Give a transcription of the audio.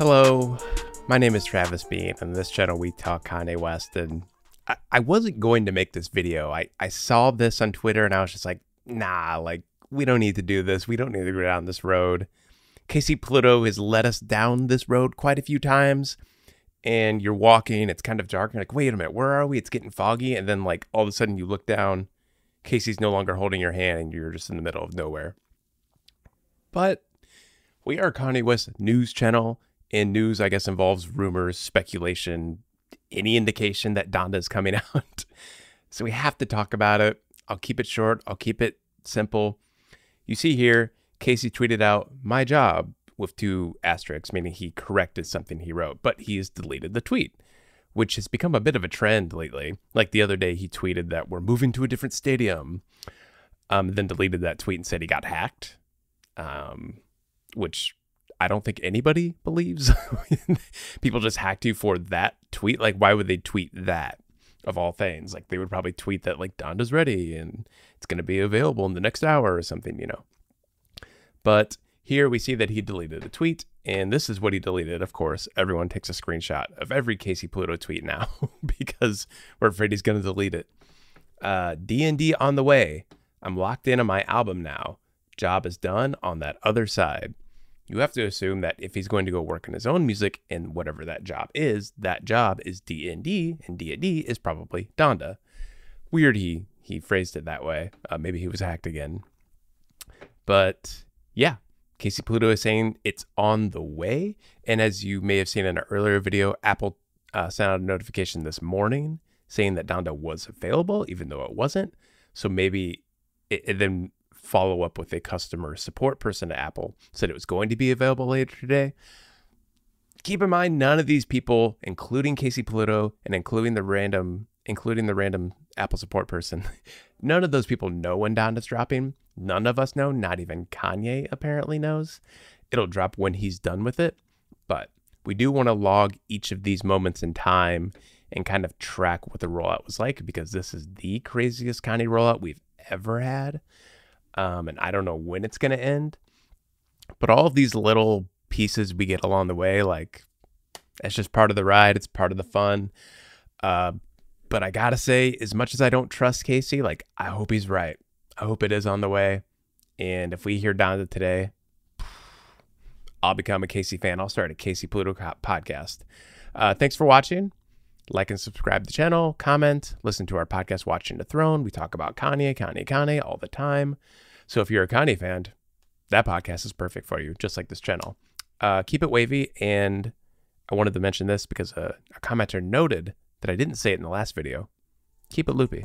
Hello, my name is Travis Bean, and on this channel we talk Kanye West, and I wasn't going to make this video. I saw this on Twitter, and I was just like, nah, like, we don't need to do this. We don't need to go down this road. Casey Pluto has led us down this road quite a few times, and you're walking, it's kind of dark, and you're like, wait a minute, where are we? It's getting foggy, and then, like, all of a sudden you look down, Casey's no longer holding your hand, and you're just in the middle of nowhere. But we are Kanye West news channel. And news, I guess, involves rumors, speculation, any indication that Donda is coming out. So we have to talk about it. I'll keep it short. I'll keep it simple. You see here, Casey tweeted out, "My job," with 2 asterisks, meaning he corrected something he wrote, but he's deleted the tweet, which has become a bit of a trend lately. Like the other day, he tweeted that we're moving to a different stadium, then deleted that tweet and said he got hacked, which I don't think anybody believes. People just hacked you for that tweet. Like, why would they tweet that of all things? Like, they would probably tweet that, like, Donda's ready and it's going to be available in the next hour or something, you know. But here we see that he deleted a tweet, and this is what he deleted. Of course, everyone takes a screenshot of every Casey Pluto tweet now because we're afraid he's going to delete it. D&D on the way. I'm locked in on my album now. Job is done on that other side. You have to assume that if he's going to go work on his own music and whatever that job is D&D, and D&D is probably Donda. Weird he phrased it that way. Maybe he was hacked again. But yeah, Casey Pluto is saying it's on the way. And as you may have seen in an earlier video, Apple sent out a notification this morning saying that Donda was available, even though it wasn't. So maybe it then follow up with a customer support person at Apple said it was going to be available later today. Keep in mind, none of these people, including Casey Pluto and including the random Apple support person, none of those people know when Donda's dropping. None of us know, not even Kanye apparently knows. It'll drop when he's done with it. But we do want to log each of these moments in time and kind of track what the rollout was like, because this is the craziest Kanye rollout we've ever had. And I don't know when it's going to end, but all of these little pieces we get along the way, like, it's just part of the ride. It's part of the fun. But I got to say, as much as I don't trust Casey, like, I hope he's right. I hope it is on the way. And if we hear Donda today, I'll become a Casey fan. I'll start a Casey Pluto podcast. Thanks for watching. Like and subscribe to the channel, comment, listen to our podcast, Watching the Throne. We talk about Kanye all the time. So if you're a Kanye fan, that podcast is perfect for you, just like this channel. Keep it wavy. And I wanted to mention this because a commenter noted that I didn't say it in the last video. Keep it loopy.